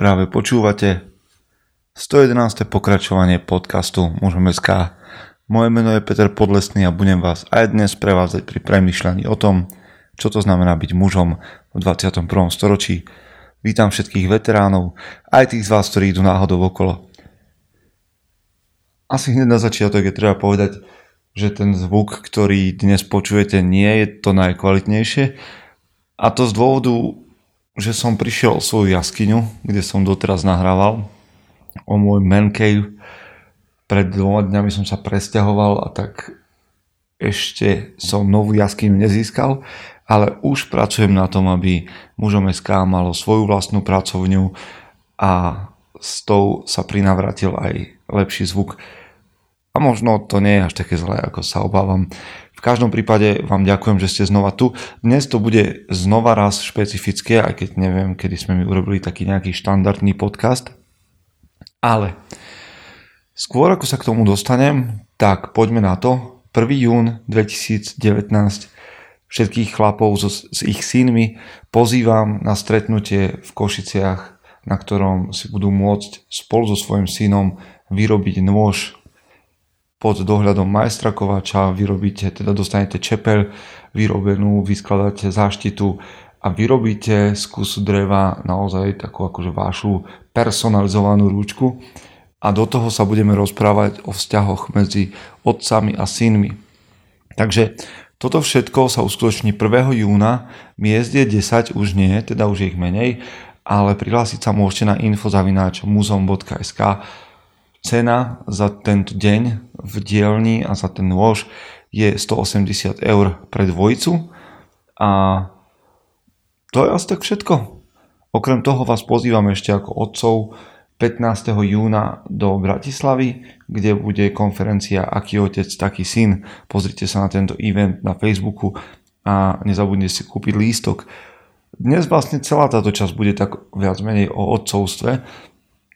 Práve počúvate 111. pokračovanie podcastu Mužom.sk. Moje meno je Peter Podlesný a budem vás aj dnes prevádzať pri premýšľaní o tom, čo to znamená byť mužom v 21. storočí. Vítam všetkých veteránov, aj tých z vás, ktorí idú náhodou okolo. Asi hneď na začiatok je treba povedať, že ten zvuk, ktorý dnes počujete, nie je to najkvalitnejšie. A to z dôvodu, že som prišiel o svoju jaskyňu, kde som doteraz nahrával, o môj man cave. Pred 2 dňami som sa presťahoval a tak ešte som novú jaskyňu nezískal, ale už pracujem na tom, aby Mužom.sk malo svoju vlastnú pracovňu a s tou sa prinavratil aj lepší zvuk. A možno to nie je až také zlé, ako sa obávam. V každom prípade vám ďakujem, že ste znova tu. Dnes to bude znova raz špecifické, aj keď neviem, kedy sme mi urobili taký nejaký štandardný podcast. Ale skôr ako sa k tomu dostanem, tak poďme na to. 1. jún 2019 všetkých chlapov s ich synmi pozývam na stretnutie v Košiciach, na ktorom si budú môcť spolu so svojím synom vyrobiť nôž pod dohľadom majstra kovača, vyrobíte, teda dostanete čepeľ vyrobenú, vyskladáte záštitu a vyrobíte z kusu dreva naozaj takú akože vašu personalizovanú rúčku a do toho sa budeme rozprávať o vzťahoch medzi otcami a synmi. Takže toto všetko sa uskutoční 1. júna, miest je 10 už nie, teda už je ich menej, ale prihlásiť sa môžete na info@muzom.sk. Cena za tento deň v dielni a za ten nôž je 180 eur pre dvojicu a to je asi tak všetko. Okrem toho vás pozývam ešte ako otcov 15. júna do Bratislavy, kde bude konferencia Aký otec, taký syn. Pozrite sa na tento event na Facebooku a nezabudnite si kúpiť lístok. Dnes vlastne celá táto časť bude tak viac menej o otcovstve,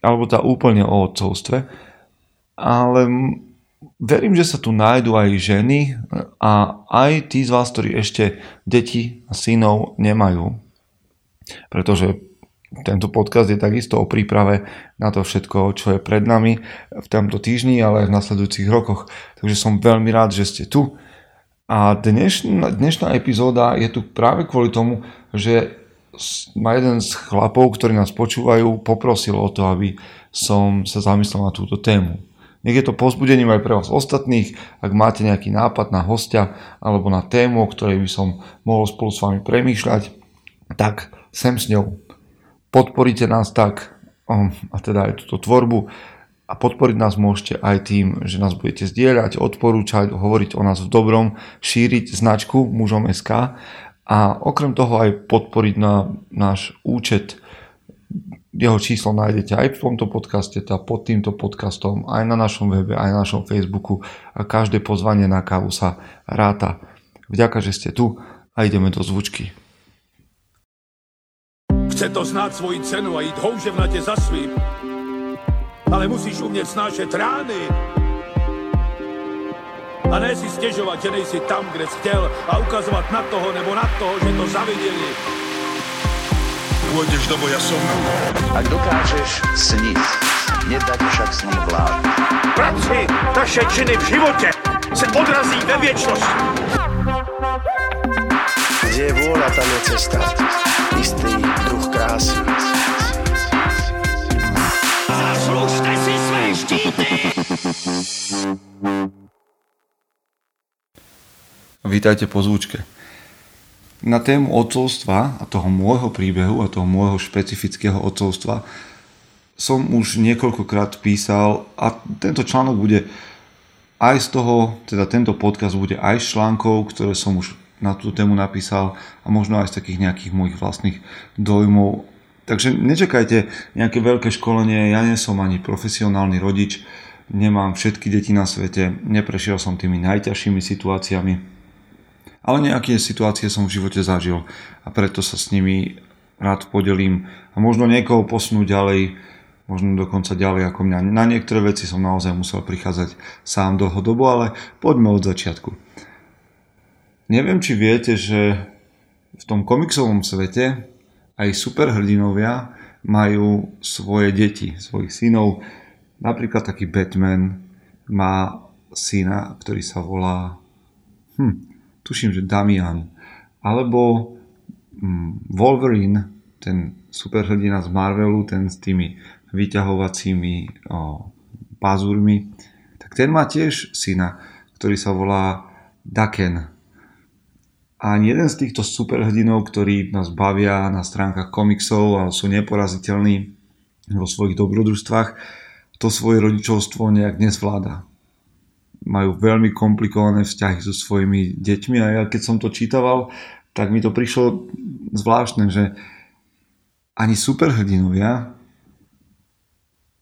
alebo tá úplne o otcovstve, ale verím, že sa tu nájdu aj ženy a aj tí z vás, ktorí ešte deti a synov nemajú, pretože tento podcast je takisto o príprave na to všetko, čo je pred nami v tomto týždni, ale aj v nasledujúcich rokoch, takže som veľmi rád, že ste tu a dnešná epizóda je tu práve kvôli tomu, že ma jeden z chlapov, ktorí nás počúvajú, poprosil o to, aby som sa zamyslel na túto tému. Nech je to povzbudením aj pre vás ostatných, ak máte nejaký nápad na hostia alebo na tému, o ktorej by som mohol spolu s vami premýšľať, tak sem s ňou. Podporíte nás tak, a teda aj túto tvorbu, a podporiť nás môžete aj tým, že nás budete zdieľať, odporúčať, hovoriť o nás v dobrom, šíriť značku Mužom.sk. A okrem toho aj podporiť na náš účet. Jeho číslo nájdete aj v tomto podcaste, teda pod týmto podcastom, aj na našom webe, aj na našom Facebooku a každé pozvanie na kávu sa ráta. Vďaka, že ste tu a ideme do zvučky. Chce to znáť svoji cenu a íť houževnate za svým, ale musíš umieť snášať rány a ne si stěžovat, že nejsi tam, kde jsi chtěl a ukazovat na toho nebo na toho, že to zaviděli. Pôjdeš do boja som. Ak dokážeš sniť, nedať však sniť vlád. Práci taše činy v živote se odrazí ve viečnosť. Kde je vôľa, tam je cesta. Istý druh krásy. Zaslužte si své štíty. Vítajte po zvučke. Na tému otcovstva a toho môjho príbehu a toho môjho špecifického otcovstva som už niekoľkokrát písal a tento článok bude aj z toho, teda tento podcast bude aj z článkov, ktoré som už na tú tému napísal a možno aj z takých nejakých mojich vlastných dojmov. Takže nečakajte nejaké veľké školenie, ja nie som ani profesionálny rodič, nemám všetky deti na svete, neprešiel som tými najťažšími situáciami. Ale nejaké situácie som v živote zažil a preto sa s nimi rád podelím a možno niekoho posunú ďalej, možno dokonca ďalej ako mňa. Na niektoré veci som naozaj musel prichádzať sám dlhodobo, ale poďme od začiatku. Neviem, či viete, že v tom komiksovom svete aj superhrdinovia majú svoje deti, svojich synov. Napríklad taký Batman má syna, ktorý sa volá, tuším, že Damian. Alebo Wolverine, ten superhrdina z Marvelu, ten s tými vyťahovacími pazúrmi, tak ten má tiež syna, ktorý sa volá Daken. A ani jeden z týchto superhrdinov, ktorí nás bavia na stránkach komiksov a sú neporaziteľní vo svojich dobrodružstvách, to svoje rodičovstvo nejak nezvláda. Majú veľmi komplikované vzťahy so svojimi deťmi a ja keď som to čítaval, tak mi to prišlo zvláštne, že ani superhrdinovia,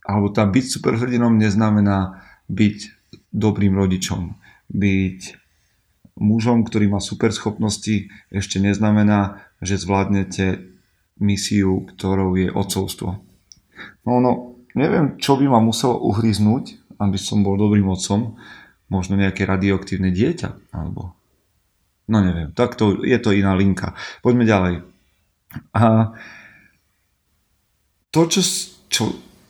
alebo tá byť superhrdinom neznamená byť dobrým rodičom, byť mužom, ktorý má super schopnosti, ešte neznamená, že zvládnete misiu, ktorou je otcovstvo. No, neviem, čo by ma muselo uhryznúť, aby som bol dobrým otcom. Možno nejaké radioaktívne dieťa, alebo... No neviem, tak to, je to iná linka. Poďme ďalej. A to, čo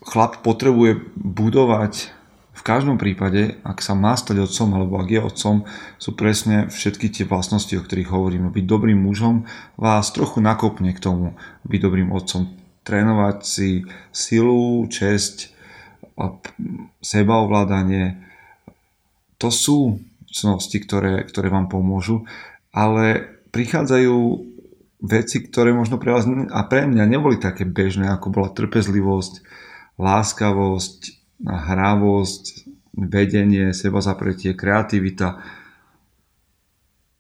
chlap potrebuje budovať v každom prípade, ak sa má stať otcom alebo ak je otcom, sú presne všetky tie vlastnosti, o ktorých hovoríme. Byť dobrým mužom vás trochu nakopne k tomu, byť dobrým otcom. Trénovať si silu, česť, sebaovládanie. To sú cnosti, ktoré vám pomôžu, ale prichádzajú veci, ktoré možno pre vás a pre mňa neboli také bežné, ako bola trpezlivosť, láskavosť, hravosť, vedenie, sebazapretie, kreativita.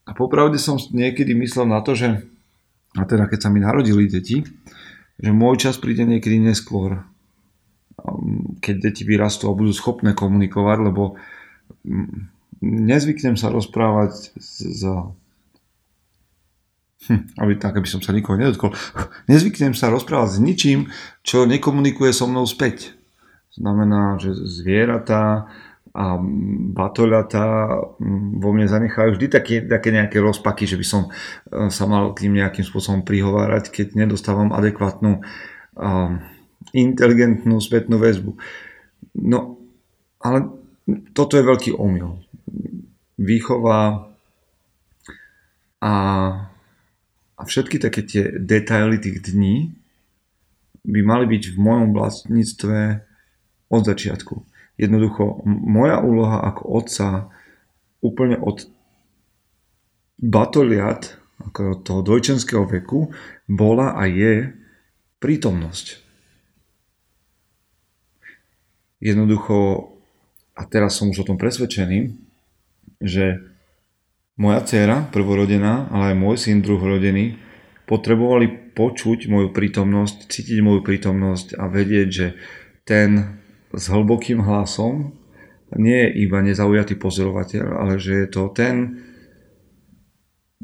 A popravde som niekedy myslel na to, že a teda keď sa mi narodili deti, že môj čas príde niekedy neskôr, keď deti vyrastú a budú schopné komunikovať, lebo nezvyknem sa rozprávať aby som sa nikoho nedotkol. Nezvyknem sa rozprávať s ničím, čo nekomunikuje so mnou späť. Znamená, že zvieratá a batoľatá vo mne zanechajú vždy také nejaké rozpaky, že by som sa mal tým nejakým spôsobom prihovárať, keď nedostávam adekvátnu inteligentnú spätnú väzbu. No, ale toto je veľký omyl. Výchova a všetky také tie detaily tých dní by mali byť v mojom vlastníctve od začiatku. Jednoducho, moja úloha ako otca úplne od batoliat, ako od toho dvojčenského veku, bola a je prítomnosť. Jednoducho, a teraz som už o tom presvedčený, že moja dcéra, prvorodená, ale aj môj syn, druhorodený, potrebovali počuť moju prítomnosť, cítiť moju prítomnosť a vedieť, že ten s hlbokým hlasom nie je iba nezaujatý pozorovateľ, ale že je to ten,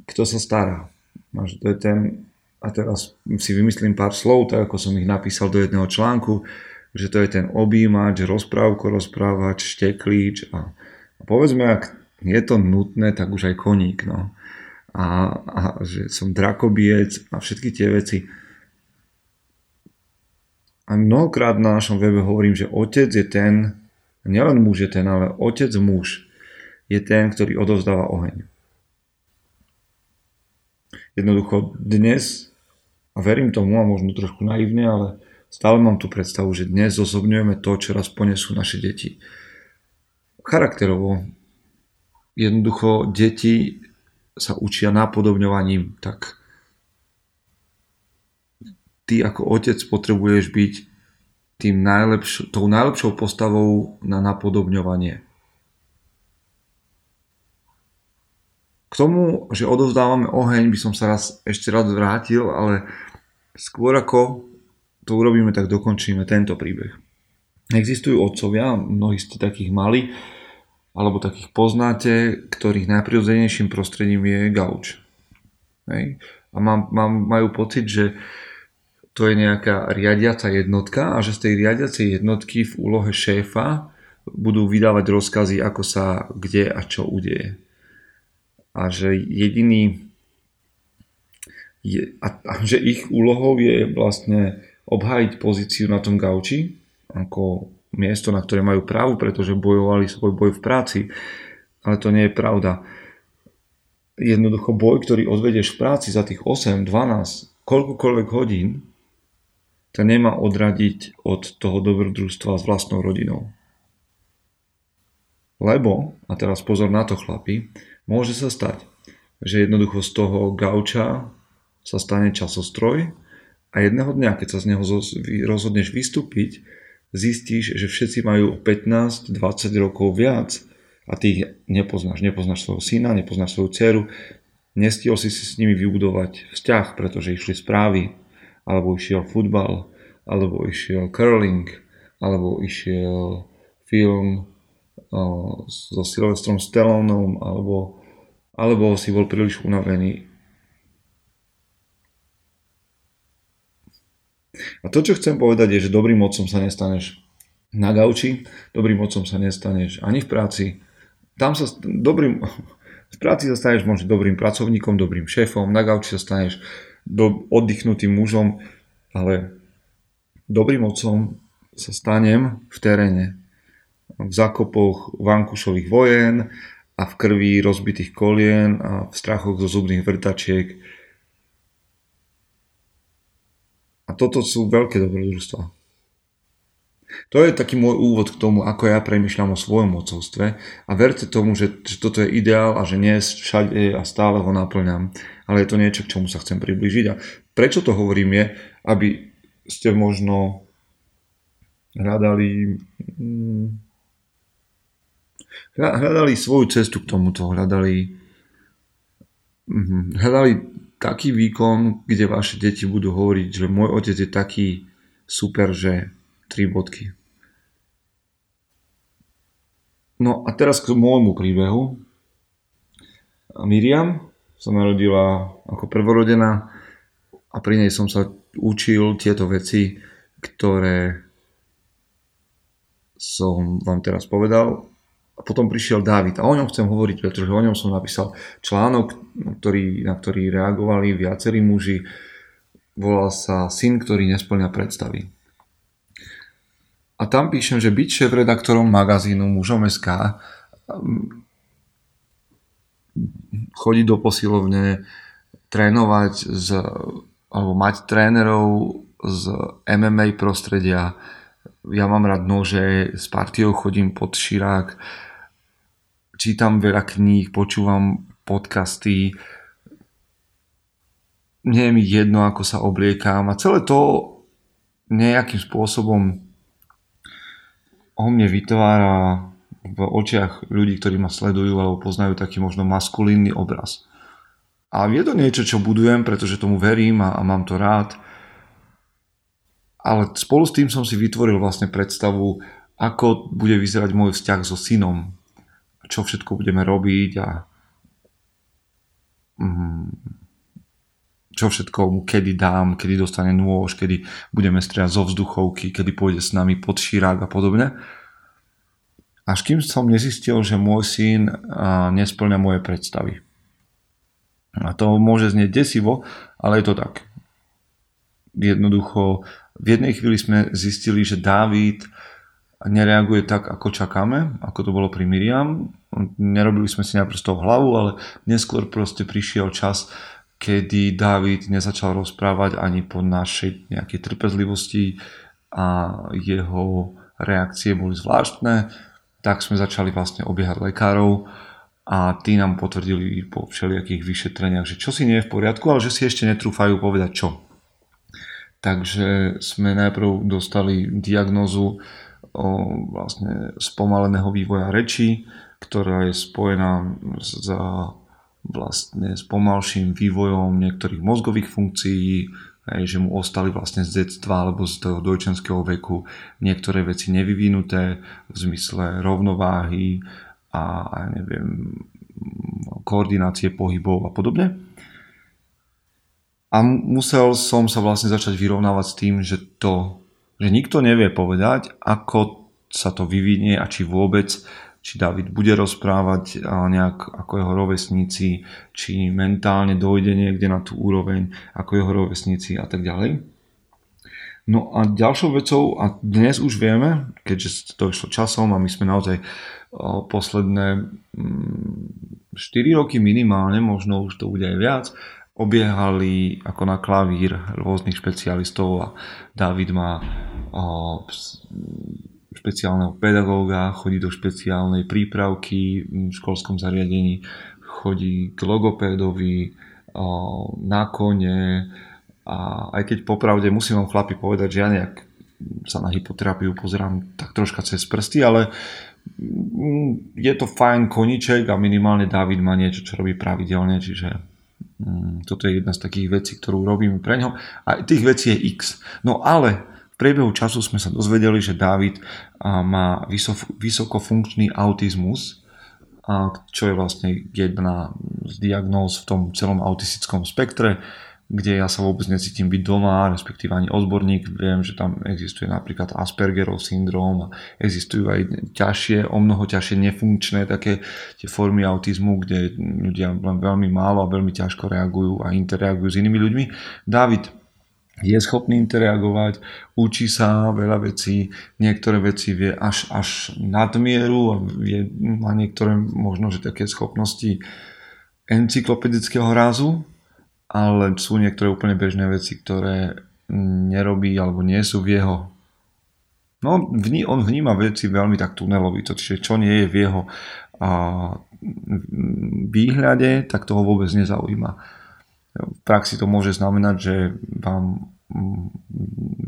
kto sa stará. To je ten, a teraz si vymyslím pár slov, tak ako som ich napísal do jedného článku, že to je ten objímač, rozprávač, šteklíč a povedzme, ak je to nutné, tak už aj koník. No. A že som drakobiec a všetky tie veci. A mnohokrát na našom webe hovorím, že otec je ten, nielen muž je ten, ale otec muž je ten, ktorý odovzdáva oheň. Jednoducho dnes, a verím tomu, a možno trošku naivne, ale stále mám tú predstavu, že dnes zosobňujeme to, čo raz ponesú naše deti. Charakterovo. Jednoducho deti sa učia napodobňovaním, tak ty ako otec potrebuješ byť tou najlepšou postavou na napodobňovanie. K tomu, že odovzdávame oheň, by som sa ešte raz vrátil, ale skôr ako to urobíme, tak dokončíme tento príbeh. Existujú otcovia, mnohí ste takých mali, alebo takých poznáte, ktorých najprirodzenejším prostredím je gauč. Hej? A majú pocit, že to je nejaká riadiaca jednotka a že z tej riadiacej jednotky v úlohe šéfa budú vydávať rozkazy, ako sa kde a čo udeje. A že jediný... že ich úlohou je vlastne obhájiť pozíciu na tom gauči ako miesto, na ktoré majú právo, pretože bojovali svoj boj v práci, ale to nie je pravda. Jednoducho boj, ktorý odvedieš v práci za tých 8, 12, koľkokoľvek hodín, to nemá odradiť od toho dobrodružstva s vlastnou rodinou. Lebo, a teraz pozor na to, chlapi, môže sa stať, že jednoducho z toho gauča sa stane časostroj a jedného dňa, keď sa z neho rozhodneš vystúpiť, zistíš, že všetci majú 15-20 rokov viac a ty ich nepoznáš. Nepoznáš svojho syna, nepoznáš svoju dceru, nestihol si s nimi vybudovať vzťah, pretože išli správy, alebo išiel futbal, alebo išiel curling, alebo išiel film so Silvestrom Stallonom, alebo si bol príliš unavený. A to, čo chcem povedať, je, že dobrým otcom sa nestaneš na gauči, dobrým otcom sa nestaneš ani v práci. V práci sa staneš možno dobrým pracovníkom, dobrým šéfom, na gauči sa staneš oddychnutým mužom, ale dobrým otcom sa stanem v teréne, v zákopoch vankušových vojen a v krvi rozbitých kolien a v strachoch zo zubných vrtačiek. A toto sú veľké dobrodružstvá. To je taký môj úvod k tomu, ako ja premýšľam o svojom otcovstve a verte tomu, že toto je ideál a že nie všade a stále ho naplňam, ale je to niečo, k čomu sa chcem priblížiť. A prečo to hovorím je, aby ste možno hľadali svoju cestu k tomuto, hľadali taký výkon, kde vaše deti budú hovoriť, že môj otec je taký super, že 3 bodky. No a teraz k môjmu príbehu. Miriam sa narodila ako prvorodená a pri nej som sa učil tieto veci, ktoré som vám teraz povedal. A potom prišiel David a o ňom chcem hovoriť, pretože o ňom som napísal článok, na ktorý reagovali viacerí muži. Volal sa Syn, ktorý nesplňa predstavy. A tam píšem, že byť šéfredaktorom magazínu Mužom.sk, chodiť do posilovne, trénovať alebo mať trénerov z MMA prostredia. Ja mám rád nože, s partiou chodím pod širák, čítam veľa kníh, počúvam podcasty, nie je mi jedno, ako sa obliekam a celé to nejakým spôsobom o mne vytvára v očiach ľudí, ktorí ma sledujú alebo poznajú taký možno maskulínny obraz. A je to niečo, čo budujem, pretože tomu verím a mám to rád. Ale spolu s tým som si vytvoril vlastne predstavu, ako bude vyzerať môj vzťah so synom. Čo všetko budeme robiť a čo všetko mu kedy dám, kedy dostane nôž, kedy budeme strieľať zo vzduchovky, kedy pôjde s nami pod širák a podobne. Až kým som nezistil, že môj syn nesplňa moje predstavy. A to môže znieť desivo, ale je to tak. Jednoducho v jednej chvíli sme zistili, že Dávid nereaguje tak, ako čakáme, ako to bolo pri Miriam. Nerobili sme si najprv hlavu, ale neskôr proste prišiel čas, kedy Dávid nezačal rozprávať ani po našej nejakej trpezlivosti a jeho reakcie boli zvláštne. Tak sme začali vlastne obiehať lekárov a tí nám potvrdili po všelijakých vyšetreniach, že čo si nie je v poriadku, ale že si ešte netrúfajú povedať čo. Takže sme najprv dostali diagnózu vlastne spomaleného vývoja rečí, ktorá je spojená s vlastne spomalším vývojom niektorých mozgových funkcií, že mu ostali vlastne z detstva alebo z toho dojčenského veku niektoré veci nevyvinuté v zmysle rovnováhy a neviem, koordinácie pohybov a podobne. A musel som sa vlastne začať vyrovnávať s tým, že nikto nevie povedať, ako sa to vyvinie a či vôbec, či David bude rozprávať nejak ako jeho rovesníci, či mentálne dojde niekde na tú úroveň ako jeho rovesníci a tak ďalej. No a ďalšou vecou, a dnes už vieme, keďže to išlo časom a my sme naozaj posledné 4 roky minimálne, možno už to bude aj viac, obiehali ako na klavír rôznych špecialistov a David má špeciálneho pedagóga, chodí do špeciálnej prípravky v školskom zariadení, chodí k logopédovi, na kone, a aj keď popravde musím vám chlapi povedať, že ja nejak sa na hypoterapiu pozerám tak troška cez prsty, ale je to fajn koníček a minimálne David má niečo, čo robí pravidelne, čiže toto je jedna z takých vecí, ktorú robím pre ňom, a tých vecí je x. No ale v priebehu času sme sa dozvedeli, že David má vysokofunkčný autizmus, čo je vlastne jedna z diagnóz v tom celom autistickom spektre, kde ja sa vôbec necítim byť doma, respektíve ani odborník. Viem, že tam existuje napríklad Aspergerov syndrom a existujú aj ťažšie, o mnoho ťažšie nefunkčné také tie formy autizmu, kde ľudia len veľmi málo a veľmi ťažko reagujú a interagujú s inými ľuďmi. David je schopný interagovať, učí sa veľa vecí, niektoré veci vie až nadmieru a má niektoré možno, že také schopnosti encyklopedického rázu, ale sú niektoré úplne bežné veci, ktoré nerobí alebo nie sú v jeho... No, on vníma veci veľmi tak tunelovi, čiže čo nie je v jeho výhľade, tak toho vôbec nezaujíma. V praxi to môže znamenať, že vám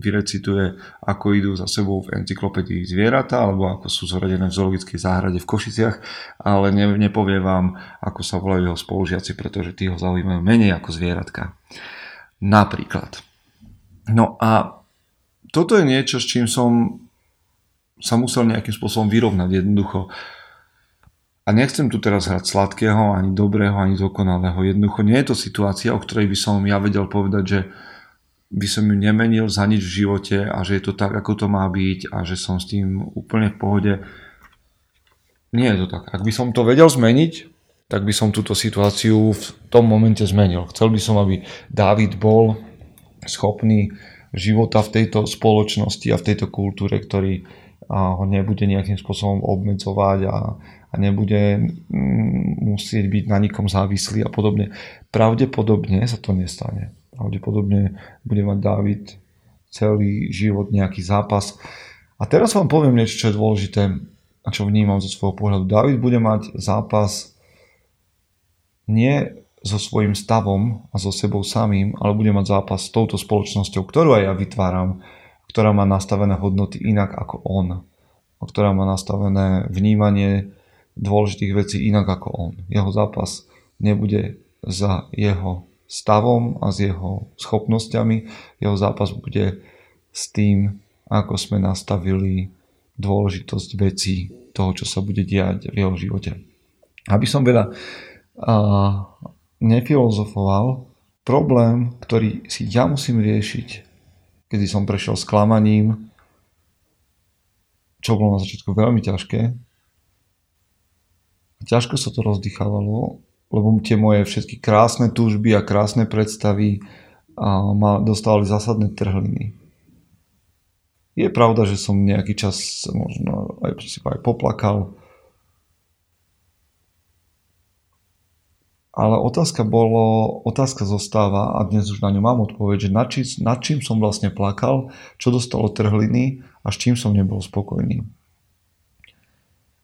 vyrecituje, ako idú za sebou v encyklopédii zvieratá, alebo ako sú zoradené v zoologickej záhrade v Košiciach, ale nepovie vám, ako sa volajú jeho spolužiaci, pretože tí ho zaujímajú menej ako zvieratka. Napríklad. No a toto je niečo, s čím som sa musel nejakým spôsobom vyrovnať jednoducho. A nechcem tu teraz hrať sladkého, ani dobrého, ani dokonalého. Jednoducho nie je to situácia, o ktorej by som ja vedel povedať, že by som ju nemenil za nič v živote a že je to tak, ako to má byť a že som s tým úplne v pohode. Nie je to tak. Ak by som to vedel zmeniť, tak by som túto situáciu v tom momente zmenil. Chcel by som, aby David bol schopný života v tejto spoločnosti a v tejto kultúre, ktorý ho nebude nejakým spôsobom obmedzovať a nebude musieť byť na nikom závislý a podobne. Pravdepodobne sa to nestane. Pravdepodobne bude mať David celý život nejaký zápas. A teraz vám poviem niečo, čo je dôležité a čo vnímam zo svojho pohľadu. David bude mať zápas nie so svojím stavom a so sebou samým, ale bude mať zápas s touto spoločnosťou, ktorú aj ja vytváram, ktorá má nastavené hodnoty inak ako on, ktorá má nastavené vnímanie dôležitých vecí inak ako on. Jeho zápas nebude za jeho stavom a s jeho schopnosťami. Jeho zápas bude s tým, ako sme nastavili dôležitosť vecí, toho, čo sa bude diať v jeho živote. Aby som veľa nefilozofoval, problém, ktorý si ja musím riešiť, kedy som prešiel sklamaním, čo bolo na začiatku veľmi ťažké. Ťažko sa to rozdýchávalo, lebo tie moje všetky krásne túžby a krásne predstavy ma dostávali zásadné trhliny. Je pravda, že som nejaký čas možno aj poplakal. Ale otázka zostáva, a dnes už na ňu mám odpoveď, že nad čím som vlastne plakal, čo dostalo trhliny a s čím som nebol spokojný.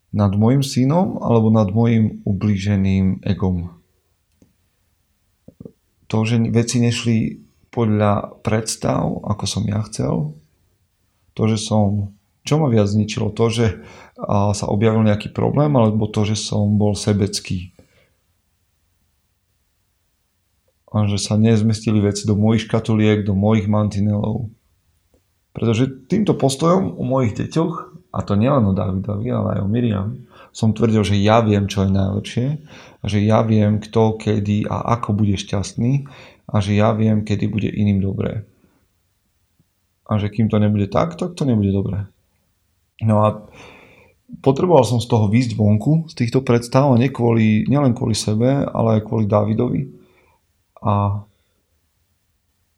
Nad môjim synom alebo nad môjim ublíženým egom. To, že veci nešli podľa predstav, ako som ja chcel. To, že čo ma viac zničilo? To, že sa objavil nejaký problém, alebo to, že som bol sebecký. A že sa nezmestili veci do mojich škatuliek, do mojich mantinelov. Pretože týmto postojom o mojich deťoch, a to nielen o Davidovi, ale aj o Miriam, som tvrdil, že ja viem, čo je najlepšie, a že ja viem, kto, kedy a ako bude šťastný, a že ja viem, kedy bude iným dobré. A že kým to nebude tak, tak to nebude dobré. No a potreboval som z toho výjsť vonku, z týchto predstav, a nielen kvôli sebe, ale aj kvôli Davidovi. A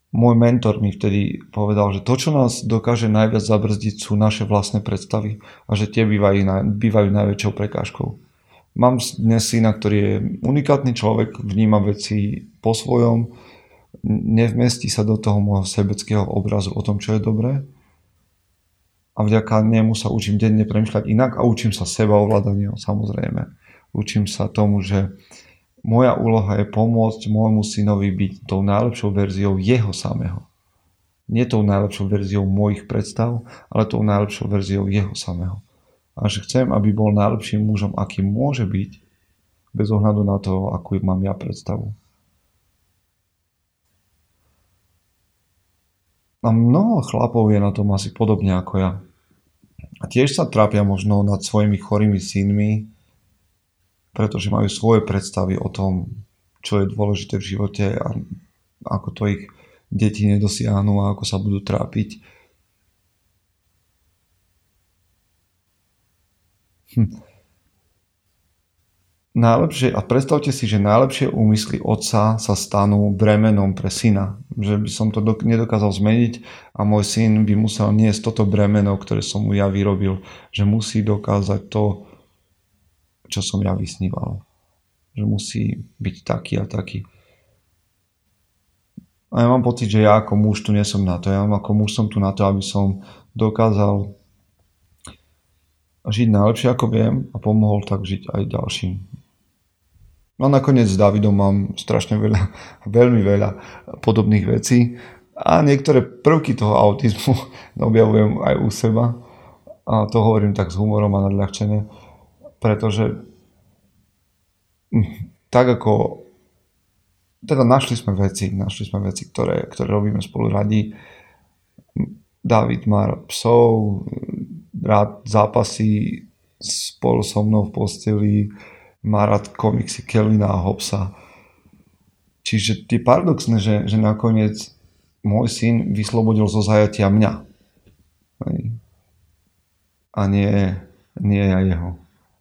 Môj mentor mi vtedy povedal, že to, čo nás dokáže najviac zabrzdiť, sú naše vlastné predstavy a že tie bývajú najväčšou prekážkou. Mám dnes syna, ktorý je unikátny človek, vníma veci po svojom, nevmestí sa do toho môjho sebeckého obrazu o tom, čo je dobré. A vďaka nemu sa učím denne premýšľať inak a učím sa seba ovládaniu, samozrejme. Učím sa tomu, že moja úloha je pomôcť môjmu synovi byť tou najlepšou verziou jeho samého. Nie tou najlepšou verziou mojich predstav, ale tou najlepšou verziou jeho samého. A že chcem, aby bol najlepším mužom, aký môže byť, bez ohľadu na to, akú mám ja predstavu. A mnoho chlapov je na tom asi podobne ako ja. A tiež sa trápia možno nad svojimi chorými synmi, pretože majú svoje predstavy o tom, čo je dôležité v živote a ako to ich deti nedosiahnu a ako sa budú trápiť. Najlepšie, a predstavte si, že najlepšie úmysly otca sa stanú bremenom pre syna. Že by som to nedokázal zmeniť a môj syn by musel niesť toto bremeno, ktoré som mu ja vyrobil. Že musí dokázať to, čo som ja vysníval. Že musí byť taký a taký. A ja mám pocit, že ja ako muž tu nie som na to. Ja ako muž som tu na to, aby som dokázal žiť najlepšie, ako viem a pomohol tak žiť aj ďalším. No nakoniec s Davidom mám strašne veľa, veľmi veľa podobných vecí a niektoré prvky toho autizmu objavujem aj u seba. A to hovorím tak s humorom a nadľahčene. Pretože tak ako teda našli sme veci, ktoré robíme spolu radi. David má psov, rád zápasy spolu so mnou v posteli, má rád komiksy Kelvina a Hobbesa. Čiže je paradoxné, že nakoniec môj syn vyslobodil zo zajatia mňa. A nie ja jeho.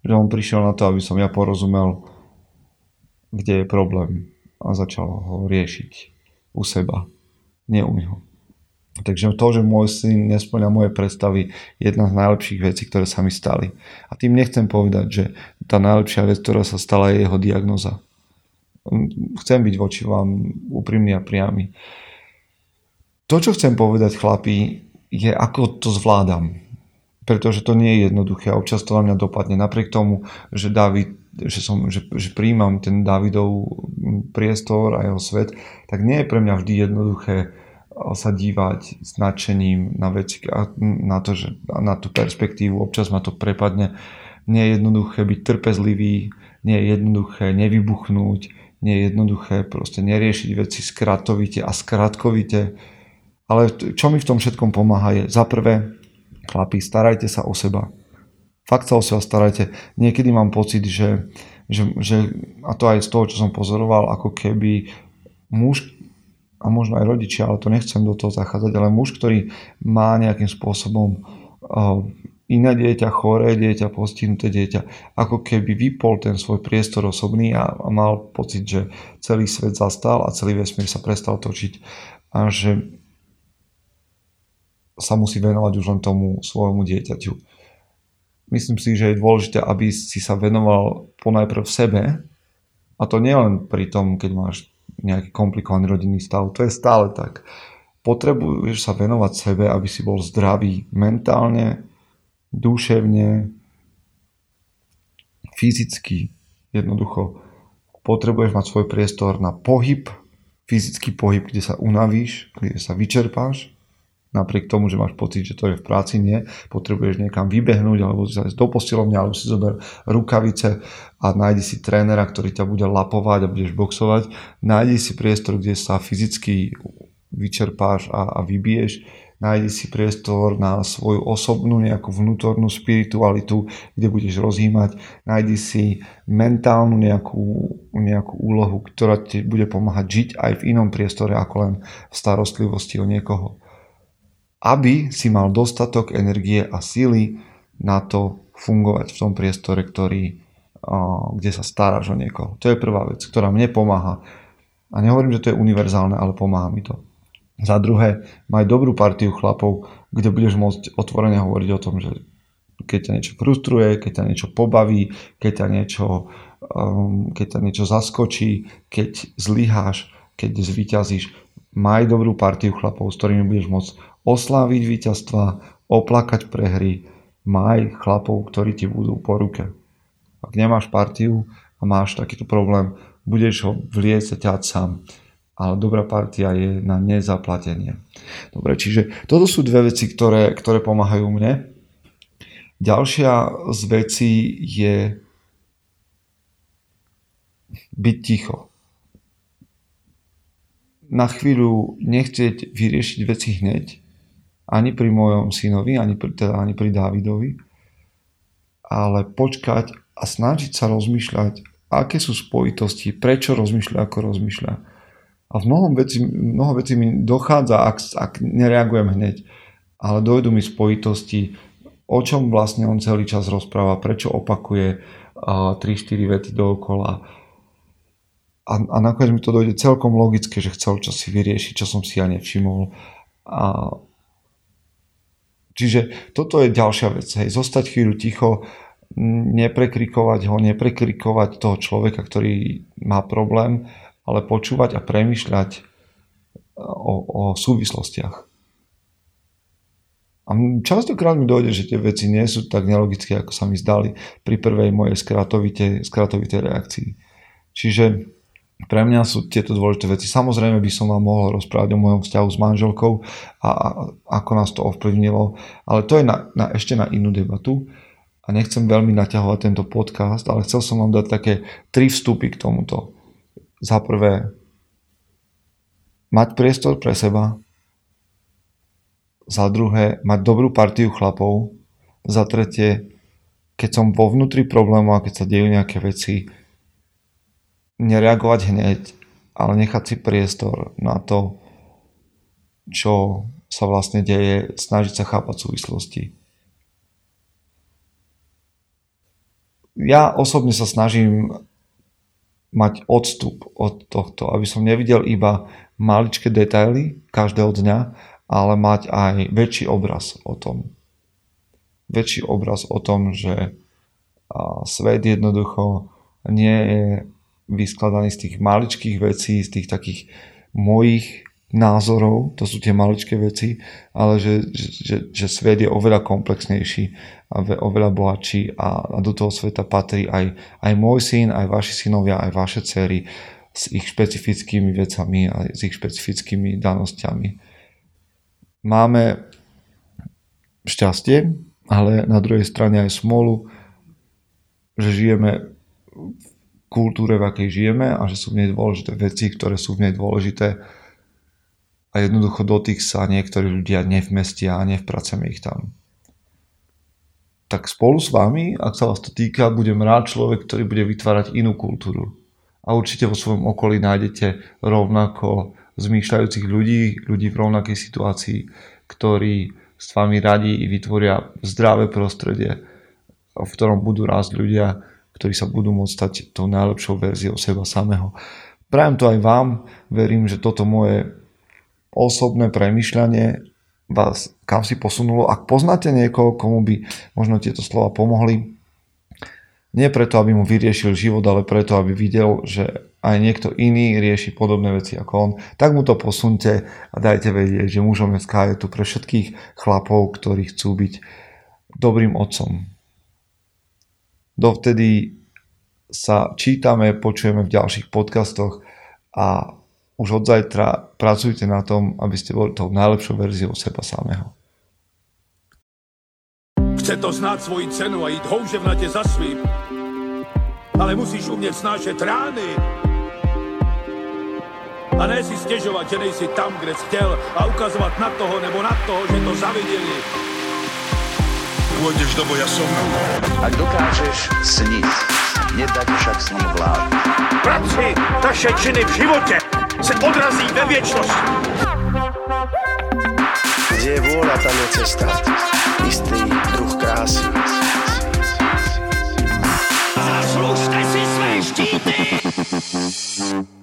Že on prišiel na to, aby som ja porozumel, kde je problém a začal ho riešiť u seba, nie u neho. Takže to, že môj syn nesplňa moje predstavy, je jedna z najlepších vecí, ktoré sa mi stali. A tým nechcem povedať, že tá najlepšia vec, ktorá sa stala, je jeho diagnoza. Chcem byť voči vám úprimný a priamy. To, čo chcem povedať, chlapi, je, ako to zvládam. Pretože to nie je jednoduché a občas to na mňa dopadne. Napriek tomu, že že prijímam ten Davidov priestor a jeho svet, tak nie je pre mňa vždy jednoduché sa dívať s nadšením na veci a na tú perspektívu. Občas ma to prepadne. Nie je jednoduché byť trpezlivý, nie je jednoduché nevybuchnúť, nie je jednoduché proste neriešiť veci skratovite a skratkovite. Ale čo mi v tom všetkom pomáha je za prvé, chlapi, starajte sa o seba. Fakt sa o seba starajte. Niekedy mám pocit, že a to aj z toho, čo som pozoroval, ako keby muž, a možno aj rodičia, ale to nechcem do toho zachádzať, ale muž, ktorý má nejakým spôsobom iné dieťa, choré dieťa, postihnuté dieťa, ako keby vypol ten svoj priestor osobný a mal pocit, že celý svet zastal a celý vesmír sa prestal točiť a že sa musí venovať už len tomu svojmu dieťaťu. Myslím si, že je dôležité, aby si sa venoval ponajprv sebe, a to nie len pri tom, keď máš nejaký komplikovaný rodinný stav, to je stále tak. Potrebuješ sa venovať sebe, aby si bol zdravý mentálne, duševne, fyzicky, jednoducho. Potrebuješ mať svoj priestor na pohyb, fyzický pohyb, kde sa unavíš, kde sa vyčerpáš. Napriek tomu, že máš pocit, že to je v práci, nie. Potrebuješ niekam vybehnúť, alebo zájsť do postelovne, alebo si zober rukavice a nájdi si trénera, ktorý ťa bude lapovať a budeš boxovať. Nájdi si priestor, kde sa fyzicky vyčerpáš a vybiješ. Nájdi si priestor na svoju osobnú nejakú vnútornú spiritualitu, kde budeš rozhýmať. Nájdi si mentálnu nejakú úlohu, ktorá ti bude pomáhať žiť aj v inom priestore, ako len v starostlivosti o niekoho. Aby si mal dostatok energie a síly na to fungovať v tom priestore, kde sa staráš o niekoho. To je prvá vec, ktorá mne pomáha. A nehovorím, že to je univerzálne, ale pomáha mi to. Za druhé, maj dobrú partiu chlapov, kde budeš môcť otvorene hovoriť o tom, že keď ťa niečo frustruje, keď ťa niečo pobaví, keď ťa niečo zaskočí, keď zlyháš, keď zvíťazíš. Maj dobrú partiu chlapov, s ktorými budeš môcť osláviť víťazstva, oplakať prehry. Maj chlapov, ktorí ti budú po ruke. Ak nemáš partiu a máš takýto problém, budeš ho vliecť ťať sám. Ale dobrá partia je na nezaplatenie. Dobre, čiže toto sú dve veci, ktoré pomáhajú mne. Ďalšia z vecí je byť ticho. Na chvíľu nechcieť vyriešiť veci hneď, ani pri mojom synovi, ani pri Davidovi, ale počkať a snažiť sa rozmýšľať, aké sú spojitosti, prečo rozmýšľa, ako rozmýšľa. A v mnoho vecí mi dochádza, ak nereagujem hneď, ale dojdu mi spojitosti, o čom vlastne on celý čas rozpráva, prečo opakuje 3-4 vety dookola. A nakoniec mi to dojde celkom logicky, že chcel čo si vyriešiť, čo som si ja nevšimol. Čiže toto je ďalšia vec. Hej. Zostať chvíľu ticho, neprekrikovať toho človeka, ktorý má problém, ale počúvať a premýšľať o súvislostiach. A častokrát mi dojde, že tie veci nie sú tak nelogické, ako sa mi zdali pri prvej mojej skratovitej reakcii. Čiže pre mňa sú tieto dôležité veci. Samozrejme by som vám mohol rozprávať o mojom vzťahu s manželkou a ako nás to ovplyvnilo, ale to je ešte na inú debatu. A nechcem veľmi naťahovať tento podcast, ale chcel som vám dať také 3 vstupy k tomuto. Za prvé, mať priestor pre seba. Za druhé, mať dobrú partiu chlapov. Za tretie, keď som vo vnútri problému a keď sa dejú nejaké veci, nereagovať hneď, ale nechať si priestor na to, čo sa vlastne deje, snažiť sa chápať súvislosti. Ja osobne sa snažím mať odstup od tohto, aby som nevidel iba maličké detaily každého dňa, ale mať aj väčší obraz o tom, že svet jednoducho nie je vyskladaný z tých maličkých vecí, z tých takých mojich názorov, to sú tie maličké veci, ale že svet je oveľa komplexnejší a oveľa bohatší a do toho sveta patrí aj môj syn, aj vaši synovia, aj vaše dcery s ich špecifickými vecami a s ich špecifickými danosťami. Máme šťastie, ale na druhej strane aj smolu, že žijeme v kultúre, v akej žijeme a že sú v nej dôležité veci, ktoré sú v nej dôležité. A jednoducho do tých sa niektorí ľudia nevmestia a nevpracujeme ich tam. Tak spolu s vami, ak sa vás to týka, budem rád človek, ktorý bude vytvárať inú kultúru. A určite vo svojom okolí nájdete rovnako zmýšľajúcich ľudí v rovnakej situácii, ktorí s vami radi vytvoria zdravé prostredie, v ktorom budú rásť ľudia, ktorí sa budú môcť stať tou najlepšou verziou seba samého. Prajem to aj vám, verím, že toto moje osobné premýšľanie vás kam si posunulo. Ak poznáte niekoho, komu by možno tieto slova pomohli, nie preto, aby mu vyriešil život, ale preto, aby videl, že aj niekto iný rieši podobné veci ako on, tak mu to posunte a dajte vedieť, že Mužom.sk je tu pre všetkých chlapov, ktorí chcú byť dobrým otcom. Dovtedy sa čítame, počujeme v ďalších podcastoch a už od zajtra pracujte na tom, aby ste boli tou najlepšou verziou seba samého. Chce to znát svoji cenu a jít houževnatě za svým, ale musíš umět snášet rány a ne si stěžovat, že nejsi tam, kde jsi chtěl a ukazovat na toho nebo na toho, že to zaviděli. Pôjdeš do boja som. Ak dokážeš sniť, nedať však sní vlád. Práci taše činy v životě se odrazí ve věčnosti. Kde je vôľa, tam je cesta. Istý druh krásy. Zaslužte si své štíty!